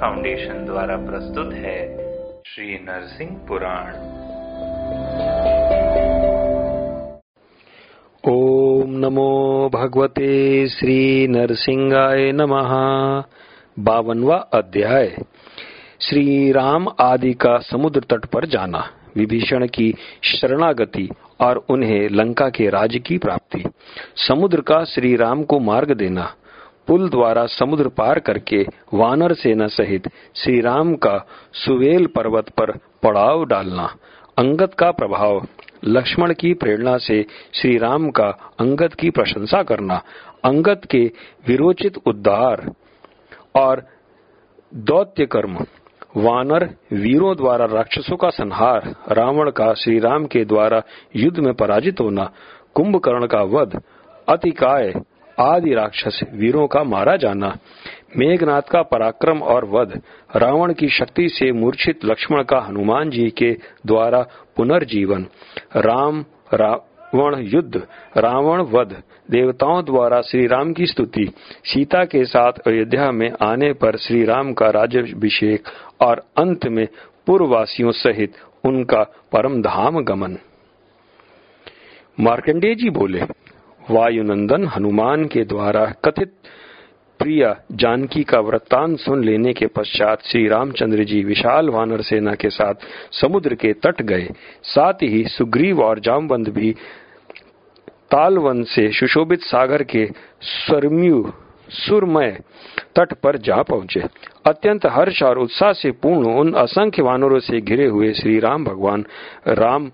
Foundation द्वारा प्रस्तुत है श्री नरसिंह पुराण। ओम नमो भगवते श्री नरसिंहाय नमः। 52वां अध्याय श्री राम आदि का समुद्र तट पर जाना, विभीषण की शरणागति और उन्हें लंका के राज्य की प्राप्ति, समुद्र का श्री राम को मार्ग देना, पुल द्वारा समुद्र पार करके वानर सेना सहित श्री राम का सुवेल पर्वत पर पड़ाव डालना, अंगद का प्रभाव, लक्ष्मण की प्रेरणा से श्री राम का अंगद की प्रशंसा करना, अंगद के विरोचित उद्धार और दौत्य कर्म, वानर वीरों द्वारा राक्षसों का संहार, रावण का श्री राम के द्वारा युद्ध में पराजित होना, कुंभकर्ण का वध, अतिकाय आदि राक्षस वीरों का मारा जाना, मेघनाथ का पराक्रम और वध, रावण की शक्ति से मूर्छित लक्ष्मण का हनुमान जी के द्वारा पुनर्जीवन, राम रावण युद्ध, रावण वध, देवताओं द्वारा श्री राम की स्तुति, सीता के साथ अयोध्या में आने पर श्री राम का राज्याभिषेक और अंत में पूर्ववासियों सहित उनका परम धाम गमन। मार्कण्डेय जी बोले, वायुनंदन हनुमान के द्वारा कथित प्रिया जानकी का वृत्तांत सुन लेने के पश्चात श्री रामचंद्र जी विशाल वानर सेना के साथ समुद्र के तट गए। साथ ही सुग्रीव और जामवंत भी तालवन से सुशोभित सागर के सुरमय तट पर जा पहुंचे। अत्यंत हर्ष और उत्साह से पूर्ण उन असंख्य वानरों से घिरे हुए श्री राम भगवान राम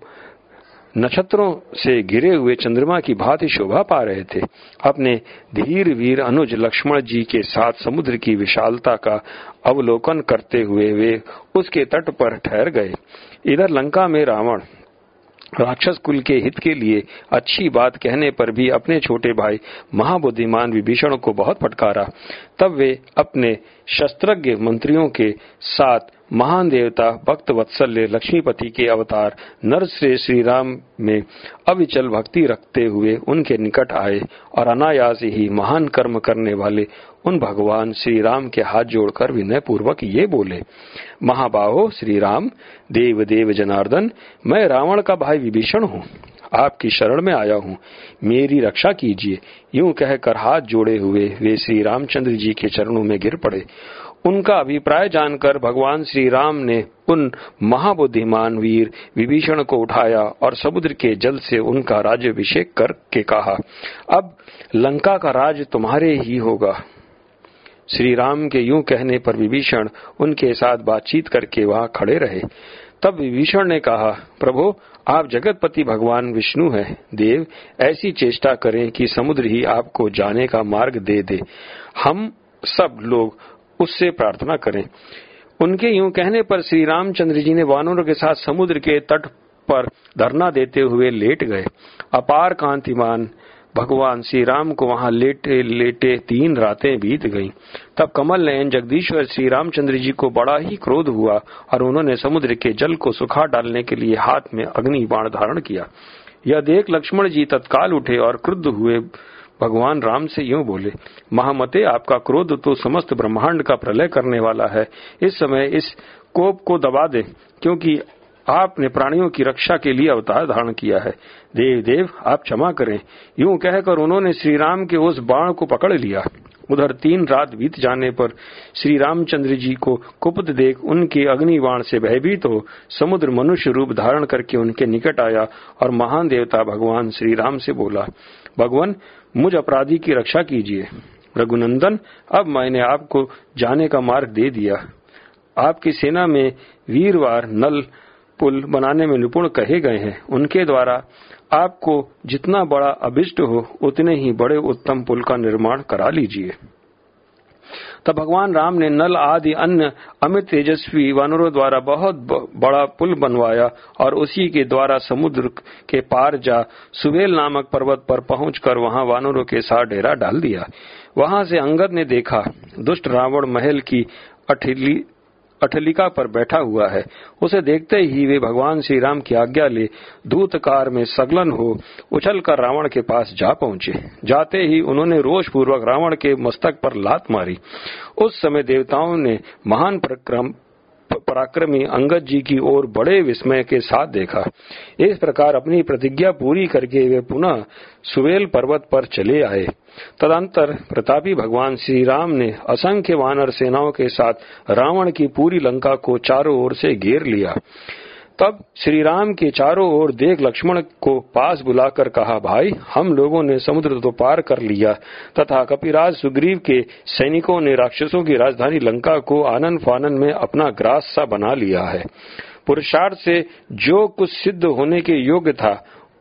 नक्षत्रों से घिरे हुए चंद्रमा की भांति शोभा पा रहे थे। अपने धीर वीर अनुज लक्ष्मण जी के साथ समुद्र की विशालता का अवलोकन करते हुए वे उसके तट पर ठहर गए। इधर लंका में रावण राक्षस कुल के हित के लिए अच्छी बात कहने पर भी अपने छोटे भाई महाबुद्धिमान विभीषण को बहुत फटकारा। तब वे अपने शस्त्रज्ञ मंत्रियों के साथ महान देवता भक्त वत्सल्य लक्ष्मीपति के अवतार नरसिंह श्री राम में अविचल भक्ति रखते हुए उनके निकट आए और अनायास ही महान कर्म करने वाले उन भगवान श्री राम के हाथ जोड़कर विनय पूर्वक ये बोले, महाबाहो श्री राम, देव देव जनार्दन, मैं रावण का भाई विभीषण हूँ, आपकी शरण में आया हूँ, मेरी रक्षा कीजिए। यूं कहकर हाथ जोड़े हुए वे श्री रामचंद्र जी के चरणों में गिर पड़े। उनका अभिप्राय जानकर भगवान श्री राम ने उन महाबुद्धिमान वीर विभीषण को उठाया और समुद्र के जल से उनका राज्याभिषेक करके कहा, अब लंका का राज तुम्हारे ही होगा। श्री राम के यूं कहने पर विभीषण उनके साथ बातचीत करके वहां खड़े रहे। तब विभीषण ने कहा, प्रभु आप जगतपति भगवान विष्णु हैं, देव ऐसी चेष्टा करें कि समुद्र ही आपको जाने का मार्ग दे दे, हम सब लोग उससे प्रार्थना करें। उनके यूं कहने पर श्री रामचंद्र जी ने वानरों के साथ समुद्र के तट पर धरना देते हुए लेट गए। अपार कांतिमान भगवान श्री राम को वहां लेटे लेटे 3 रातें बीत गईं। तब कमल नयन जगदीश्वर श्री रामचंद्र जी को बड़ा ही क्रोध हुआ और उन्होंने समुद्र के जल को सुखा डालने के लिए हाथ में अग्नि बाण धारण किया। यह देख लक्ष्मण जी तत्काल उठे और क्रुद्ध हुए भगवान राम से यूं बोले, महामते आपका क्रोध तो समस्त ब्रह्मांड का प्रलय करने वाला है, इस समय इस कोप को दबा दे, क्योंकि आपने प्राणियों की रक्षा के लिए अवतार धारण किया है, देव देव आप क्षमा करें। यूं कहकर उन्होंने श्री राम के उस बाण को पकड़ लिया। उधर 3 रात बीत जाने पर श्री रामचंद्र जी को कुपित देख उनके अग्नि बाण से भयभीत हो समुद्र मनुष्य रूप धारण करके उनके निकट आया और महान देवता भगवान श्री राम से बोला, भगवान मुझ अपराधी की रक्षा कीजिए। रघुनंदन अब मैंने आपको जाने का मार्ग दे दिया, आपकी सेना में वीरवार नल पुल बनाने में निपुण कहे गए हैं, उनके द्वारा आपको जितना बड़ा अभिष्ट हो उतने ही बड़े उत्तम पुल का निर्माण करा लीजिए। तब भगवान राम ने नल आदि अन्य अमित तेजस्वी वानरों द्वारा बहुत बड़ा पुल बनवाया और उसी के द्वारा समुद्र के पार जा सुवेल नामक पर्वत पर पहुंचकर वहां वानरों के साथ डेरा डाल दिया। वहां से अंगद ने देखा, दुष्ट रावण महल की अठलिका पर बैठा हुआ है। उसे देखते ही वे भगवान श्री राम की आज्ञा ले दूतकार में संलग्न हो उछलकर रावण के पास जा पहुंचे। जाते ही उन्होंने रोष पूर्वक रावण के मस्तक पर लात मारी। उस समय देवताओं ने महान पराक्रमी अंगद जी की ओर बड़े विस्मय के साथ देखा। इस प्रकार अपनी प्रतिज्ञा पूरी करके वे पुनः सुवेल पर्वत पर चले आए। तदंतर प्रतापी भगवान श्री राम ने असंख्य वानर सेनाओं के साथ रावण की पूरी लंका को चारों ओर से घेर लिया। तब श्री राम के चारों ओर देख लक्ष्मण को पास बुलाकर कहा, भाई हम लोगों ने समुद्र तो पार कर लिया तथा कपिराज सुग्रीव के सैनिकों ने राक्षसों की राजधानी लंका को आनन फानन में अपना ग्रास सा बना लिया है। पुरुषार्थ से जो कुछ सिद्ध होने के योग्य था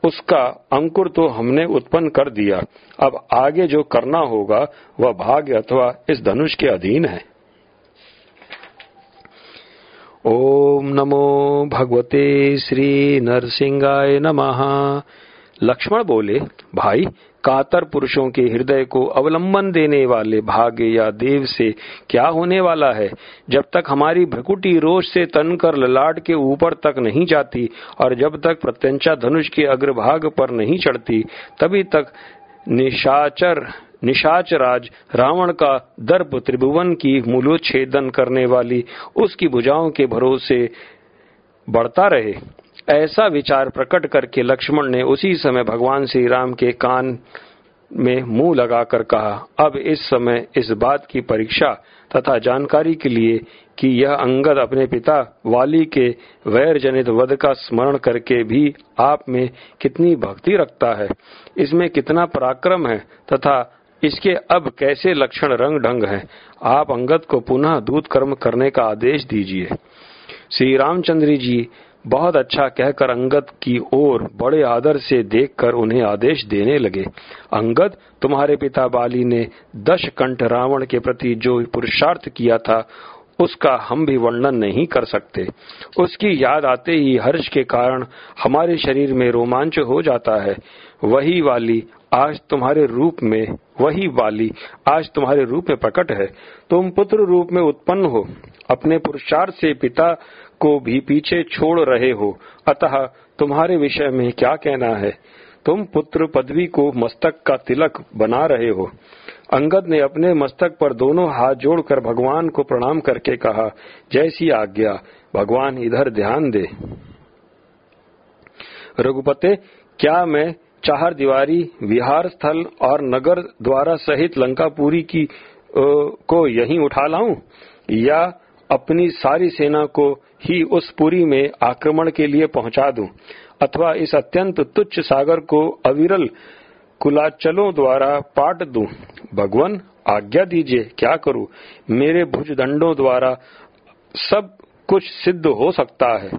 उसका अंकुर तो हमने उत्पन्न कर दिया। अब आगे जो करना होगा वह भाग्य अथवा इस धनुष के अधीन है। ओम नमो भगवते श्री नरसिंहाय नमः। लक्ष्मण बोले, भाई कातर पुरुषों के हृदय को अवलंबन देने वाले भाग्य या देव से क्या होने वाला है। जब तक हमारी भ्रकुटी रोष से तनकर ललाट के ऊपर तक नहीं जाती और जब तक प्रत्यंचा धनुष के अग्रभाग पर नहीं चढ़ती तभी तक निशाचराज रावण का दर्प त्रिभुवन की मूलोच्छेदन करने वाली उसकी भुजाओं के भरोसे बढ़ता रहे। ऐसा विचार प्रकट करके लक्ष्मण ने उसी समय भगवान श्री राम के कान में मुंह लगाकर कहा, अब इस समय इस बात की परीक्षा तथा जानकारी के लिए कि यह अंगद अपने पिता वाली के वैर जनित वध का स्मरण करके भी आप में कितनी भक्ति रखता है, इसमें कितना पराक्रम है तथा इसके अब कैसे लक्षण रंग ढंग हैं। आप अंगद को पुनः दूत कर्म करने का आदेश दीजिए। श्री रामचंद्र जी बहुत अच्छा कहकर अंगद की ओर बड़े आदर से देखकर उन्हें आदेश देने लगे, अंगद तुम्हारे पिता बाली ने दशकंठ रावण के प्रति जो पुरुषार्थ किया था उसका हम भी वर्णन नहीं कर सकते। उसकी याद आते ही हर्ष के कारण हमारे शरीर में रोमांच हो जाता है। वही बाली आज तुम्हारे रूप में प्रकट है। तुम पुत्र रूप में उत्पन्न हो, अपने पुरुषार्थ से पिता को भी पीछे छोड़ रहे हो, अतः तुम्हारे विषय में क्या कहना है। तुम पुत्र पदवी को मस्तक का तिलक बना रहे हो। अंगद ने अपने मस्तक पर दोनों हाथ जोड़कर भगवान को प्रणाम करके कहा, जैसी आज्ञा भगवान, इधर ध्यान दे। रघुपते, क्या मैं चार दीवारी विहार स्थल और नगर द्वारा सहित लंकापुरी की को यहीं उठा लाऊं या अपनी सारी सेना को ही उस पुरी में आक्रमण के लिए पहुंचा दूं अथवा इस अत्यंत तुच्छ सागर को अविरल कुलाचलों द्वारा पाट दूं। भगवान आज्ञा दीजिए, क्या करूं। मेरे भुजदंडों द्वारा सब कुछ सिद्ध हो सकता है।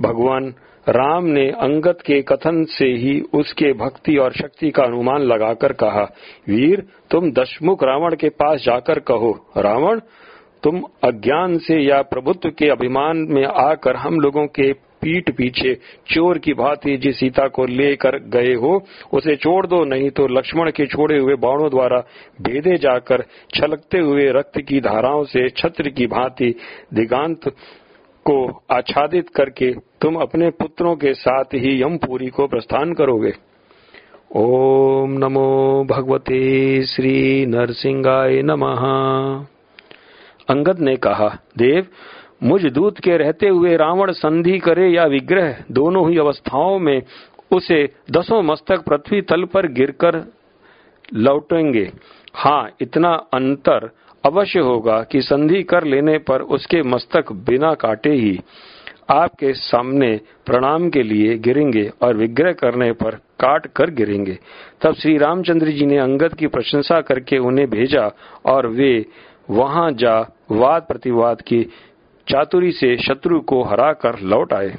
भगवान राम ने अंगद के कथन से ही उसके भक्ति और शक्ति का अनुमान लगाकर कहा, वीर तुम दशमुख रावण के पास जाकर कहो, रावण तुम अज्ञान से या प्रभुत्व के अभिमान में आकर हम लोगों के पीठ पीछे चोर की भांति जिस सीता को लेकर गए हो उसे छोड़ दो, नहीं तो लक्ष्मण के छोड़े हुए बाणों द्वारा भेदे जाकर छलकते हुए रक्त की धाराओं से छत्र की भांति दिगांत को आच्छादित करके तुम अपने पुत्रों के साथ ही यमपुरी को प्रस्थान करोगे। ओम नमो भगवते श्री नरसिंहाय नमः। अंगद ने कहा, देव मुझ दूत के रहते हुए रावण संधि करे या विग्रह, दोनों ही अवस्थाओं में उसे दसों मस्तक पृथ्वी तल पर गिरकर लौटेंगे। हाँ, इतना अंतर अवश्य होगा कि संधि कर लेने पर उसके मस्तक बिना काटे ही आपके सामने प्रणाम के लिए गिरेंगे और विग्रह करने पर काट कर गिरेंगे। तब श्री रामचंद्र जी ने अंगद की प्रशंसा करके उन्हें भेजा और वे वहां जा वाद प्रतिवाद की चातुरी से शत्रु को हरा कर लौट आए।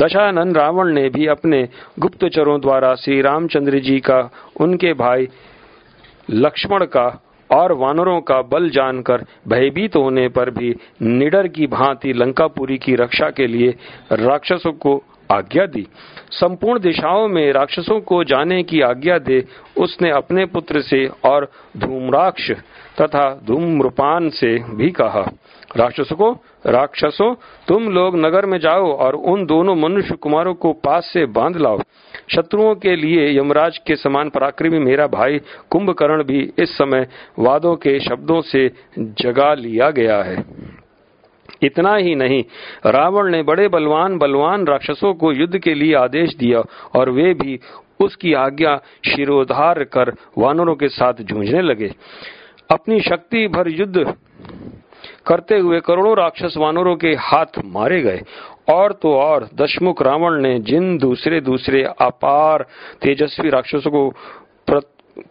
दशानन रावण ने भी अपने गुप्तचरों द्वारा श्री रामचंद्र जी का, उनके भाई लक्ष्मण का और वानरों का बल जानकर भयभीत होने पर भी निडर की भांति लंकापुरी की रक्षा के लिए राक्षसों को आज्ञा दी। संपूर्ण दिशाओं में राक्षसों को जाने की आज्ञा दे उसने अपने पुत्र से और धूम्राक्ष तथा धूम्रपान से भी कहा। राक्षसों तुम लोग नगर में जाओ और उन दोनों मनुष्य कुमारों को पास से बांध लाओ। शत्रुओं के लिए यमराज के समान पराक्रमी मेरा भाई कुंभकर्ण भी इस समय वादों के शब्दों से जगा लिया गया है। इतना ही नहीं, रावण ने बड़े बलवान राक्षसों को युद्ध के लिए आदेश दिया और वे भी उसकी आज्ञा शिरोधार्य कर वानरों के साथ जूझने लगे। अपनी शक्ति भर युद्ध करते हुए करोड़ों राक्षस वानरों के हाथ मारे गए। और तो और दशमुख रावण ने जिन दूसरे अपार तेजस्वी राक्षसों को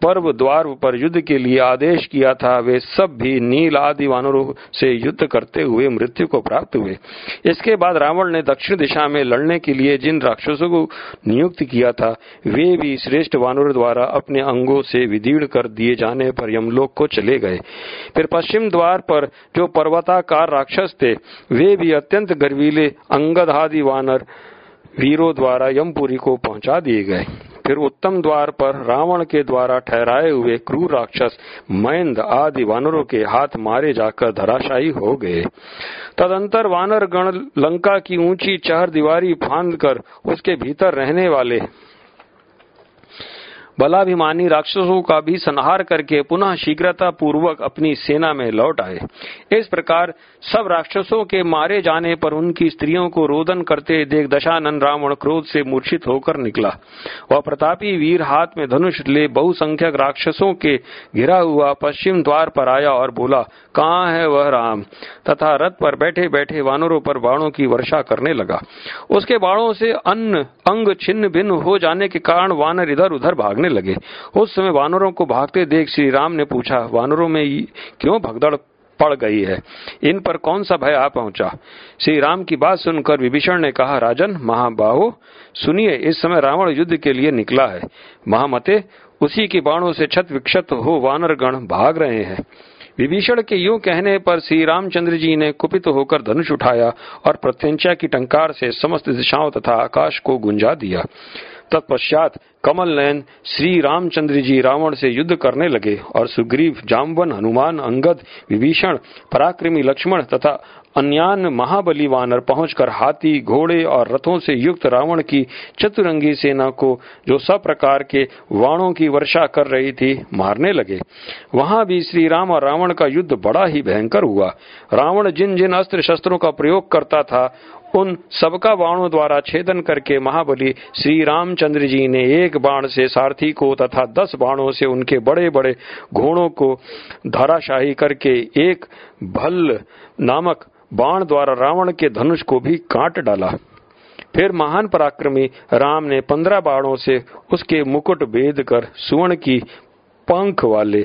पर्व द्वार पर युद्ध के लिए आदेश किया था, वे सब भी नील आदि वानरों से युद्ध करते हुए मृत्यु को प्राप्त हुए। इसके बाद रावण ने दक्षिण दिशा में लड़ने के लिए जिन राक्षसों को नियुक्त किया था, वे भी श्रेष्ठ वानरों द्वारा अपने अंगों से विदीर्ण कर दिए जाने पर यमलोक को चले गए। फिर पश्चिम द्वार पर जो पर्वताकार राक्षस थे, वे भी अत्यंत गर्वीले अंगद आदि वानर वीरों द्वारा यमपुरी को पहुंचा दिए गए। फिर उत्तम द्वार पर रावण के द्वारा ठहराए हुए क्रूर राक्षस मैंद आदि वानरों के हाथ मारे जाकर धराशायी हो गए। तदंतर वानर गण लंका की ऊंची चार दीवारी फांद कर उसके भीतर रहने वाले बलाभिमानी राक्षसों का भी संहार करके पुनः शीघ्रता पूर्वक अपनी सेना में लौट आए। इस प्रकार सब राक्षसों के मारे जाने पर उनकी स्त्रियों को रोदन करते देख दशानन रावण क्रोध से मूर्छित होकर निकला। वह प्रतापी वीर हाथ में धनुष ले बहुसंख्यक राक्षसों के घिरा हुआ पश्चिम द्वार पर आया और बोला, कहाँ है वह राम? तथा रथ पर बैठे बैठे वानरों पर बाणों की वर्षा करने लगा। उसके बाणों से अन्न अंग छिन्न भिन्न हो जाने के कारण वानर इधर उधर भागने लगे। उस समय वानरों को भागते देख श्री राम ने पूछा, वानरों में क्यों भगदड़ पड़ गई है? इन पर कौन सा भय आ पहुंचा? श्री राम की बात सुनकर विभीषण ने कहा, राजन महाबाहो, सुनिए, इस समय रावण युद्ध के लिए निकला है। महामते, उसी के बाणों से छत विक्षत हो वानर गण भाग रहे हैं। विभीषण के यूं कहने पर श्री रामचंद्र जी ने कुपित होकर धनुष उठाया और प्रत्यंचा की टंकार से समस्त दिशाओं तथा आकाश को गुंजा दिया। तत्पश्चात कमल नयन श्री रामचंद्र जी रावण से युद्ध करने लगे और सुग्रीव, जामवंत, हनुमान, अंगद, विभीषण, पराक्रमी लक्ष्मण तथा अन्य महाबली वानर पहुंचकर हाथी, घोड़े और रथों से युक्त रावण की चतुरंगी सेना को, जो सब प्रकार के बाणों की वर्षा कर रही थी, मारने लगे। वहां भी श्री राम और रावण का युद्ध बड़ा ही भयंकर हुआ। रावण जिन जिन अस्त्र शस्त्रों का प्रयोग करता था, उन सबका बाणों द्वारा छेदन करके महाबली श्री रामचंद्र जी ने एक बाण से सारथी को तथा 10 बाणों से उनके बड़े बड़े घोड़ों को धराशाही करके एक भल्ल नामक बाण द्वारा रावण के धनुष को भी काट डाला। फिर महान पराक्रमी राम ने 15 बाणों से उसके मुकुट भेद कर सुवर्ण की पंख वाले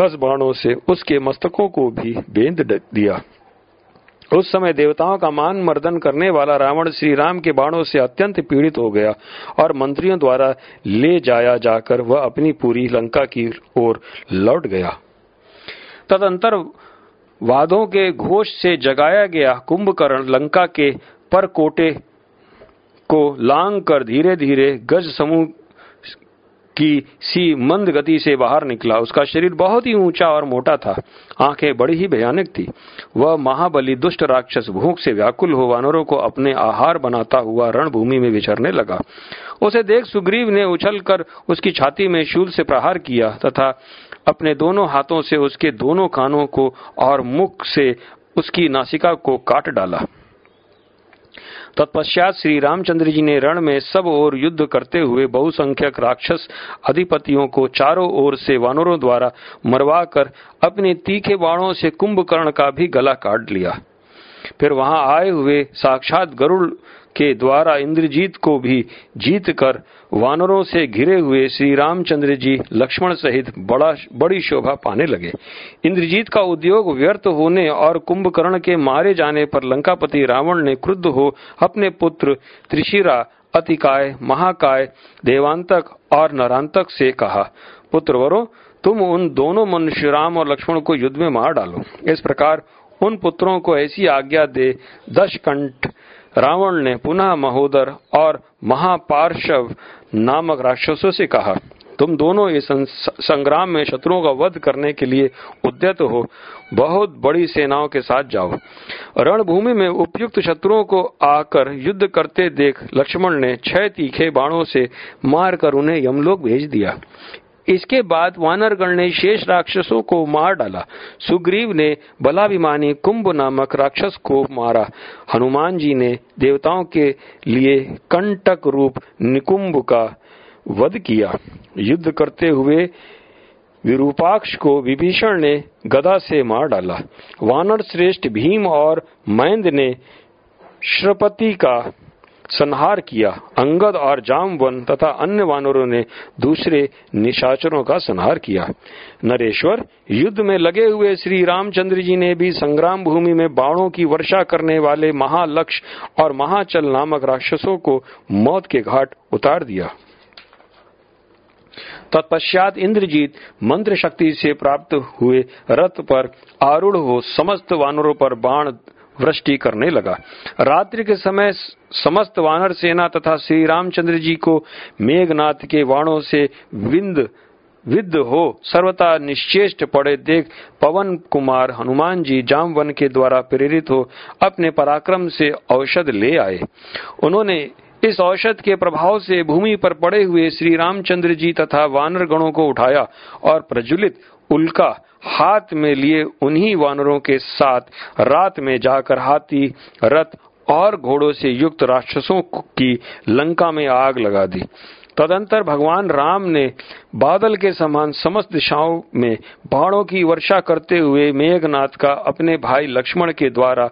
10 बाणों से उसके मस्तकों को भी बेंध दिया। उस समय देवताओं का मान मर्दन करने वाला रावण श्री राम के बाणों से अत्यंत पीड़ित हो गया और मंत्रियों द्वारा ले जाया जाकर वह अपनी पूरी लंका की ओर लौट गया। तदंतर वादों के घोष से जगाया गया कुंभकर्ण लंका के परकोटे को लांग कर धीरे धीरे गज समूह की सी मंद गति से बाहर निकला। उसका शरीर बहुत ही ऊंचा और मोटा था, आंखें बड़ी ही भयानक थी। वह महाबली दुष्ट राक्षस भूख से व्याकुल हो वानरों को अपने आहार बनाता हुआ रणभूमि में विचरने लगा। उसे देख सुग्रीव ने उछलकर उसकी छाती में शूल से प्रहार किया तथा अपने दोनों हाथों से उसके दोनों कानों को और मुख से उसकी नासिका को काट डाला। तत्पश्चात श्री रामचंद्र जी ने रण में सब ओर युद्ध करते हुए बहुसंख्यक राक्षस अधिपतियों को चारों ओर से वानरों द्वारा मरवा कर अपने तीखे बाणों से कुंभकर्ण का भी गला काट लिया। फिर वहां आए हुए साक्षात गरुड़ के द्वारा इंद्रजीत को भी जीत कर वानरों से घिरे हुए श्री रामचंद्र जी लक्ष्मण सहित बड़ी शोभा पाने लगे। इंद्रजीत का उद्योग व्यर्थ होने और कुंभकर्ण के मारे जाने पर लंकापति रावण ने क्रुद्ध हो अपने पुत्र त्रिशिरा, अतिकाय, महाकाय, देवान्तक और नरांतक से कहा, पुत्रवरों, तुम उन दोनों मनुष्य राम और लक्ष्मण को युद्ध में मार डालो। इस प्रकार उन पुत्रों को ऐसी आज्ञा दे दशकंठ रावण ने पुनः महोदर और महापार्शव नामक राक्षसों से कहा तुम दोनों इस संग्राम में शत्रुओं का वध करने के लिए उद्यत हो, बहुत बड़ी सेनाओं के साथ जाओ। रणभूमि में उपयुक्त शत्रुओं को आकर युद्ध करते देख लक्ष्मण ने 6 तीखे बाणों से मारकर उन्हें यमलोक भेज दिया। इसके बाद वानरगण ने शेष राक्षसों को मार डाला। सुग्रीव ने बलाभिमानी कुंभ नामक राक्षस को मारा। हनुमान जी ने देवताओं के लिए कंटक रूप निकुंभ का वध किया। युद्ध करते हुए विरूपाक्ष को विभीषण ने गदा से मार डाला। वानर श्रेष्ठ भीम और मैंद ने श्रपति का संहार किया। अंगद और जामवंत तथा अन्य वानरों ने दूसरे निशाचरों का संहार किया। नरेश्वर, युद्ध में लगे हुए श्री रामचंद्र जी ने भी संग्राम भूमि में बाणों की वर्षा करने वाले महालक्ष और महाचल नामक राक्षसों को मौत के घाट उतार दिया। तत्पश्चात इंद्रजीत मंत्र शक्ति से प्राप्त हुए रथ पर आरूढ़ हो समस्त वानरों पर बाण वृष्टि करने लगा। रात्रि के समय समस्त वानर सेना तथा श्री रामचंद्र जी को मेघनाथ के बाणों से विद्ध हो सर्वथा निश्चेष्ट पड़े देख पवन कुमार हनुमान जी जामवन के द्वारा प्रेरित हो अपने पराक्रम से औषध ले आए। उन्होंने इस औषध के प्रभाव से भूमि पर पड़े हुए श्री रामचंद्र जी तथा वानर गणों को उठाया और प्रज्वलित उल्का हाथ में लिए उन्हीं वानरों के साथ रात में जाकर हाथी, रथ और घोड़ों से युक्त राक्षसों की लंका में आग लगा दी। तदंतर भगवान राम ने बादल के समान समस्त दिशाओं में बाणों की वर्षा करते हुए मेघनाथ का अपने भाई लक्ष्मण के द्वारा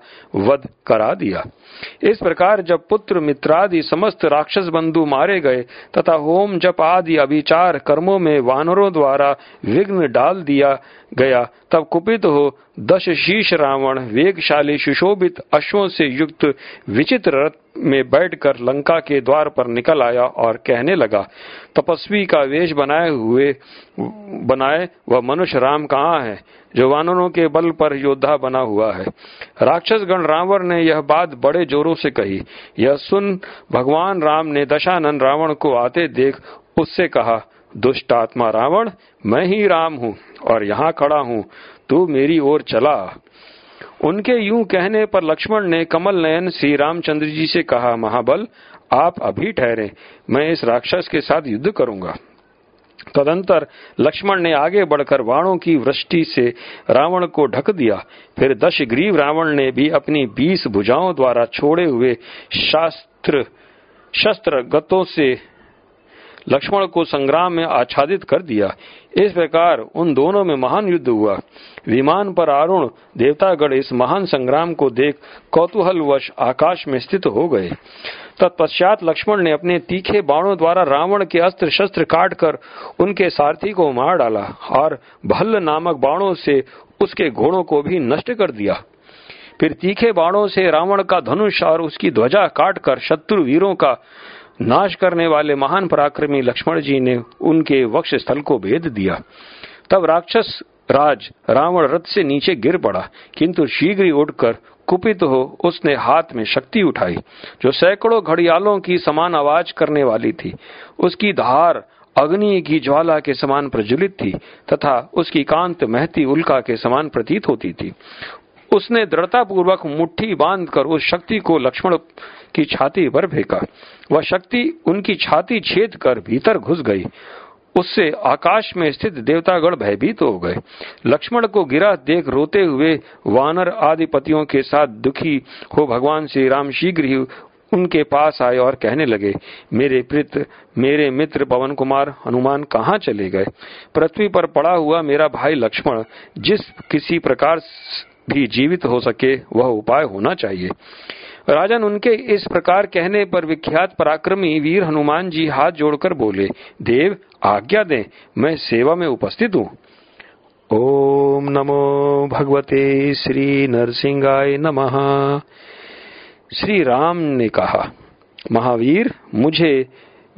वध करा दिया। इस प्रकार जब पुत्र मित्रादि समस्त राक्षस बंधु मारे गए तथा होम जप आदि अभिचार कर्मों में वानरों द्वारा विघ्न डाल दिया गया, तब कुपित हो दशशीष रावण वेगशाली सुशोभित अश्वों से युक्त विचित्र रथ में बैठकर लंका के द्वार पर निकल आया और कहने लगा, तपस्वी का वेश बनाए वह मनुष्य राम कहाँ है जो वानरों के बल पर योद्धा बना हुआ है। राक्षसगण रावण ने यह बात बड़े जोरों से कही। यह सुन भगवान राम ने दशानन रावण को आते देख उससे कहा, दुष्टात्मा रावण, मैं ही राम हूँ और यहाँ खड़ा हूँ, तू मेरी ओर चला। उनके यूं कहने पर लक्ष्मण ने कमल नयन श्री रामचंद्र जी से कहा, महाबल, आप अभी ठहरे, मैं इस राक्षस के साथ युद्ध करूंगा। तदंतर लक्ष्मण ने आगे बढ़कर बाणों की वृष्टि से रावण को ढक दिया। फिर दशग्रीव रावण ने भी अपनी 20 भुजाओं द्वारा छोड़े हुए शस्त्र गतों से लक्ष्मण को संग्राम में आच्छादित कर दिया। इस प्रकार उन दोनों में महान युद्ध हुआ। विमान पर आरूढ़ देवतागण इस महान संग्राम को देख कौतूहलवश आकाश में स्थित हो गए। तत्पश्चात लक्ष्मण ने अपने तीखे बाणों द्वारा रावण के अस्त्र शस्त्र काट कर उनके सारथी को मार डाला और भल्ल नामक बाणों से उसके घोड़ों को भी नष्ट कर दिया। फिर तीखे बाणों से रावण का धनुष और उसकी ध्वजा काट कर शत्रु वीरों का नाश करने वाले महान पराक्रमी लक्ष्मण जी ने उनके वक्ष स्थल को भेद दिया। तब राक्षस राज रावण रथ से नीचे गिर पड़ा, किंतु शीघ्र ही उठकर कुपित हो उसने हाथ में शक्ति उठाई जो सैकड़ों घड़ियालों की समान आवाज करने वाली थी। उसकी धार अग्नि की ज्वाला के समान प्रज्वलित थी तथा उसकी कांत महती उल्का के समान प्रतीत होती थी। उसने दृढ़ता पूर्वक मुट्ठी बांधकर उस शक्ति को लक्ष्मण की छाती पर फेंका। वह शक्ति उनकी छाती छेद कर भीतर घुस गई। उससे आकाश में स्थित देवतागण भयभीत हो गए। लक्ष्मण को गिरा देख रोते हुए वानर आदिपतियों के साथ दुखी हो भगवान श्री राम शीघ्र ही उनके पास आए और कहने लगे, मेरे मित्र पवन कुमार हनुमान कहाँ चले गए? पृथ्वी पर पड़ा हुआ मेरा भाई लक्ष्मण जिस किसी प्रकार भी जीवित हो सके वह उपाय होना चाहिए। राजन, उनके इस प्रकार कहने पर विख्यात पराक्रमी वीर हनुमान जी हाथ जोड़कर बोले, देव आज्ञा दें, मैं सेवा में उपस्थित हूँ। ओम नमो भगवते श्री नरसिंहाय नमः। श्री राम ने कहा, महावीर, मुझे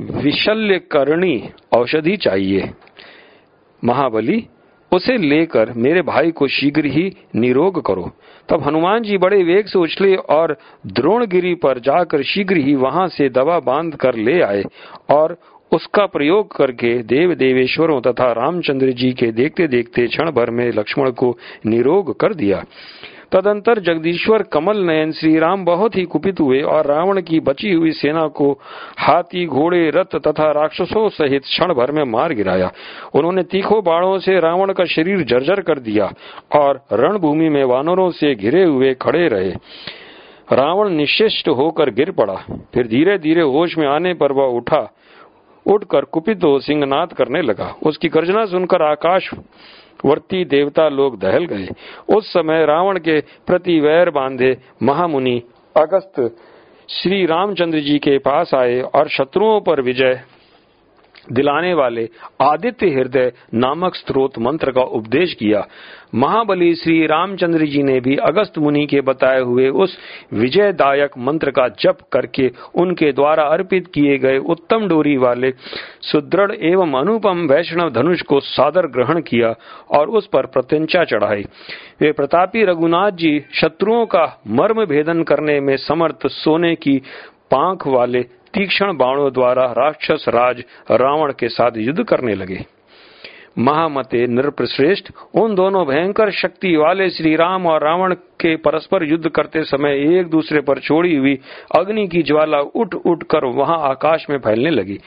विशल्यकरणी औषधि चाहिए। महाबली, उसे लेकर मेरे भाई को शीघ्र ही निरोग करो। तब हनुमान जी बड़े वेग से उछले और द्रोणगिरी पर जाकर शीघ्र ही वहां से दवा बांध कर ले आए और उसका प्रयोग करके देव देवेश्वरों तथा रामचंद्र जी के देखते देखते क्षण भर में लक्ष्मण को निरोग कर दिया। तदंतर जगदीश्वर कमल नयन श्री राम बहुत ही कुपित हुए और रावण की बची हुई सेना को हाथी, घोड़े, रथ तथा राक्षसों सहित क्षण भर में मार गिराया। उन्होंने तीखों बाणों से रावण का शरीर जर्जर कर दिया और रणभूमि में वानरों से घिरे हुए खड़े रहे। रावण निश्चेष्ट होकर गिर पड़ा। फिर धीरे धीरे होश में आने पर वह उठकर कुपित हो सिंहनाद करने लगा। उसकी गर्जना सुनकर आकाश वर्ती देवता लोग दहल गए। उस समय रावण के प्रति वैर बांधे महामुनि अगस्त श्री रामचंद्र जी के पास आए और शत्रुओं पर विजय दिलाने वाले आदित्य हृदय नामक स्त्रोत मंत्र का उपदेश किया। महाबली श्री रामचंद्र जी ने भी अगस्त मुनि के बताए हुए उस विजयदायक मंत्र का जप करके उनके द्वारा अर्पित किए गए उत्तम डोरी वाले सुदृढ़ एवं अनुपम वैष्णव धनुष को सादर ग्रहण किया और उस पर प्रत्यंचा चढ़ाई। वे प्रतापी रघुनाथ जी शत्रुओं का मर्म भेदन करने में समर्थ सोने की पांख वाले तीक्ष्ण बाणों द्वारा राक्षस राज रावण के साथ युद्ध करने लगे। महामते नृपश्रेष्ठ, उन दोनों भयंकर शक्ति वाले श्री राम और रावण के परस्पर युद्ध करते समय एक दूसरे पर छोड़ी हुई अग्नि की ज्वाला उठ उठ कर वहां आकाश में फैलने लगी।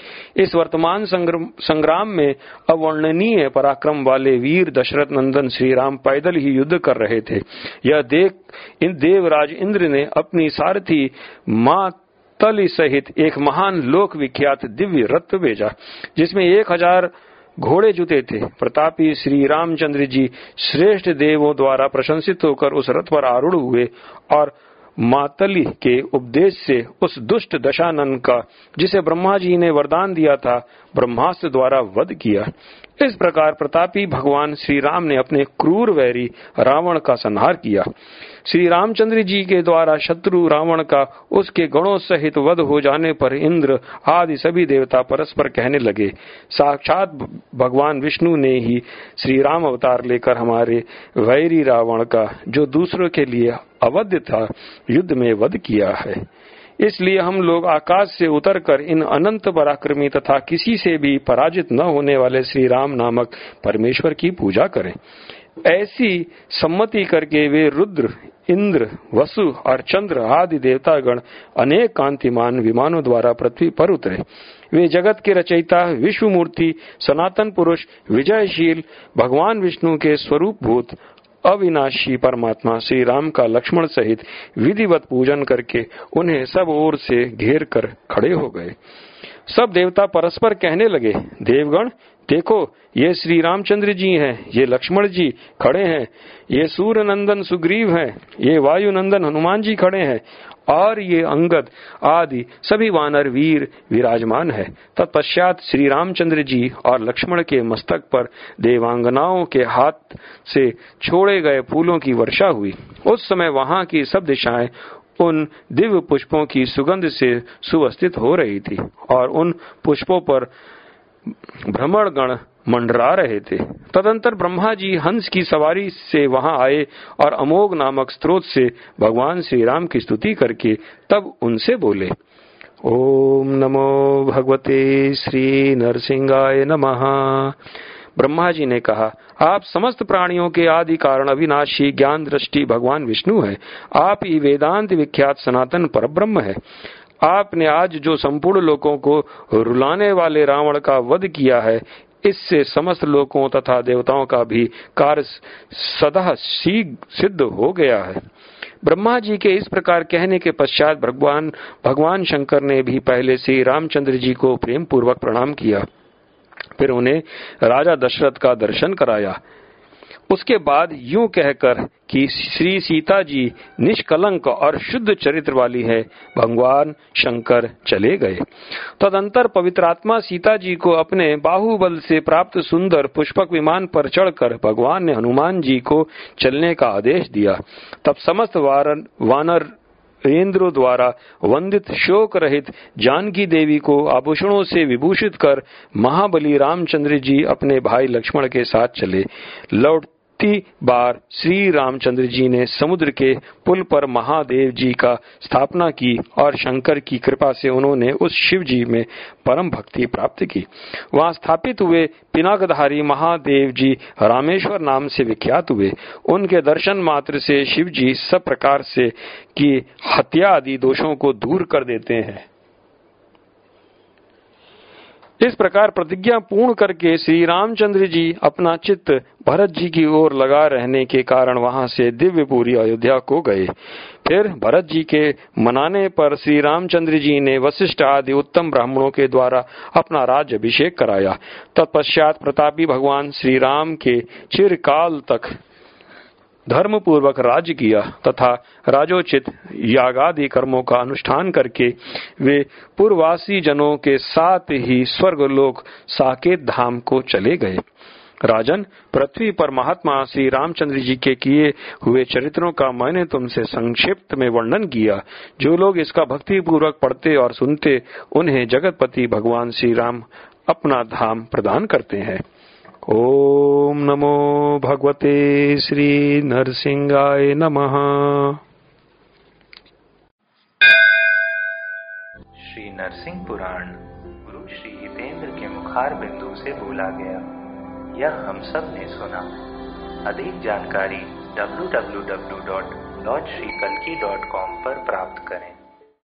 इस वर्तमान संग्राम में अवर्णनीय पराक्रम वाले वीर दशरथ नंदन श्री राम पैदल ही युद्ध कर रहे थे। यह देख देवराज इंद्र ने अपनी सारथी मां तली सहित एक महान लोक विख्यात दिव्य रथ भेजा, जिसमें 1000 घोड़े जुते थे। प्रतापी श्री रामचंद्र जी श्रेष्ठ देवों द्वारा प्रशंसित होकर उस रथ पर आरूढ़ हुए और मातली के उपदेश से उस दुष्ट दशानन का, जिसे ब्रह्मा जी ने वरदान दिया था, ब्रह्मास्त्र द्वारा वध किया। इस प्रकार प्रतापी भगवान श्री राम ने अपने क्रूर वैरी रावण का संहार किया। श्री रामचंद्र जी के द्वारा शत्रु रावण का उसके गणों सहित वध हो जाने पर इंद्र आदि सभी देवता परस्पर कहने लगे, साक्षात भगवान विष्णु ने ही श्री राम अवतार लेकर हमारे वैरी रावण का, जो दूसरों के लिए अवध था, युद्ध में वध किया है। इसलिए हम लोग आकाश से उतरकर इन अनंत पराक्रमी तथा किसी से भी पराजित न होने वाले श्री राम नामक परमेश्वर की पूजा करें। ऐसी सम्मति करके वे रुद्र, इंद्र, वसु और चंद्र आदि देवतागण अनेक कांतिमान विमानों द्वारा पृथ्वी पर उतरे। वे जगत के रचयिता, विश्व मूर्ति, सनातन पुरुष, विजयशील भगवान विष्णु के स्वरूप भूत अविनाशी परमात्मा श्री राम का लक्ष्मण सहित विधिवत पूजन करके उन्हें सब ओर से घेर कर खड़े हो गए। सब देवता परस्पर कहने लगे, देवगण देखो, ये श्री रामचंद्र जी हैं, ये लक्ष्मण जी खड़े हैं, ये सूर्य नंदन सुग्रीव हैं, ये वायुनंदन हनुमान जी खड़े हैं और ये अंगद आदि सभी वानर वीर विराजमान है। तत्पश्चात श्री रामचंद्र जी और लक्ष्मण के मस्तक पर देवांगनाओं के हाथ से छोड़े गए फूलों की वर्षा हुई। उस समय वहां की सब दिशाएं उन दिव्य पुष्पों की सुगंध से सुवस्थित हो रही थी और उन पुष्पों पर भ्रमरगण मंडरा रहे थे। तदंतर ब्रह्मा जी हंस की सवारी से वहां आए और अमोघ नामक स्त्रोत से भगवान श्री राम की स्तुति करके तब उनसे बोले, ओम नमो भगवते श्री नरसिंहाय नमः। ब्रह्मा जी ने कहा, आप समस्त प्राणियों के आदि कारण अविनाशी ज्ञान दृष्टि भगवान विष्णु है। आप ही वेदांत विख्यात सनातन परब्रह्म है। आपने आज जो संपूर्ण लोकों को रुलाने वाले रावण का वध किया है, इससे समस्त लोकों तथा देवताओं का भी कार्य सदा सिद्ध हो गया है। ब्रह्मा जी के इस प्रकार कहने के पश्चात भगवान शंकर ने भी पहले से रामचंद्र जी को प्रेम पूर्वक प्रणाम किया। फिर उन्हें राजा दशरथ का दर्शन कराया। उसके बाद यूं कहकर कि श्री सीता जी निष्कलंक और शुद्ध चरित्र वाली है, भगवान शंकर चले गए। तदंतर पवित्रात्मा सीता जी को अपने बाहुबल से प्राप्त सुंदर पुष्पक विमान पर चढ़कर भगवान ने हनुमान जी को चलने का आदेश दिया। तब समस्त वानर इंद्रों द्वारा वंदित शोक रहित जानकी देवी को आभूषणों से विभूषित कर महाबली रामचंद्र जी अपने भाई लक्ष्मण के साथ चले। लौट इसी बार श्री रामचंद्र जी ने समुद्र के पुल पर महादेव जी का स्थापना की और शंकर की कृपा से उन्होंने उस शिव जी में परम भक्ति प्राप्त की। वहां स्थापित हुए पिनाकधारी महादेव जी रामेश्वर नाम से विख्यात हुए। उनके दर्शन मात्र से शिव जी सब प्रकार से की हत्या आदि दोषों को दूर कर देते हैं। इस प्रकार प्रतिज्ञा पूर्ण करके श्री रामचंद्र जी अपना चित्त भरत जी की ओर लगा रहने के कारण वहां से दिव्यपुरी अयोध्या को गए। फिर भरत जी के मनाने पर श्री रामचंद्र जी ने वशिष्ठ आदि उत्तम ब्राह्मणों के द्वारा अपना राज्य अभिषेक कराया। तत्पश्चात प्रतापी भगवान श्री राम के चिरकाल तक धर्म पूर्वक राज्य किया तथा राजोचित यागादि कर्मों का अनुष्ठान करके वे पूर्वासी जनों के साथ ही स्वर्गलोक साकेत धाम को चले गए। राजन, पृथ्वी पर महात्मा श्री रामचंद्र जी के किए हुए चरित्रों का मैंने तुमसे संक्षिप्त में वर्णन किया। जो लोग इसका भक्ति पूर्वक पढ़ते और सुनते उन्हें जगतपति भगवान श्री राम अपना धाम प्रदान करते हैं। ओम नमो भगवते श्री नरसिंहाय नमः। श्री नरसिंह पुराण गुरु श्री हितेंद्र के मुखार बिंदु से बोला गया। यह हम सब ने सुना। अधिक जानकारी www.lordshrikalki.com पर प्राप्त करें।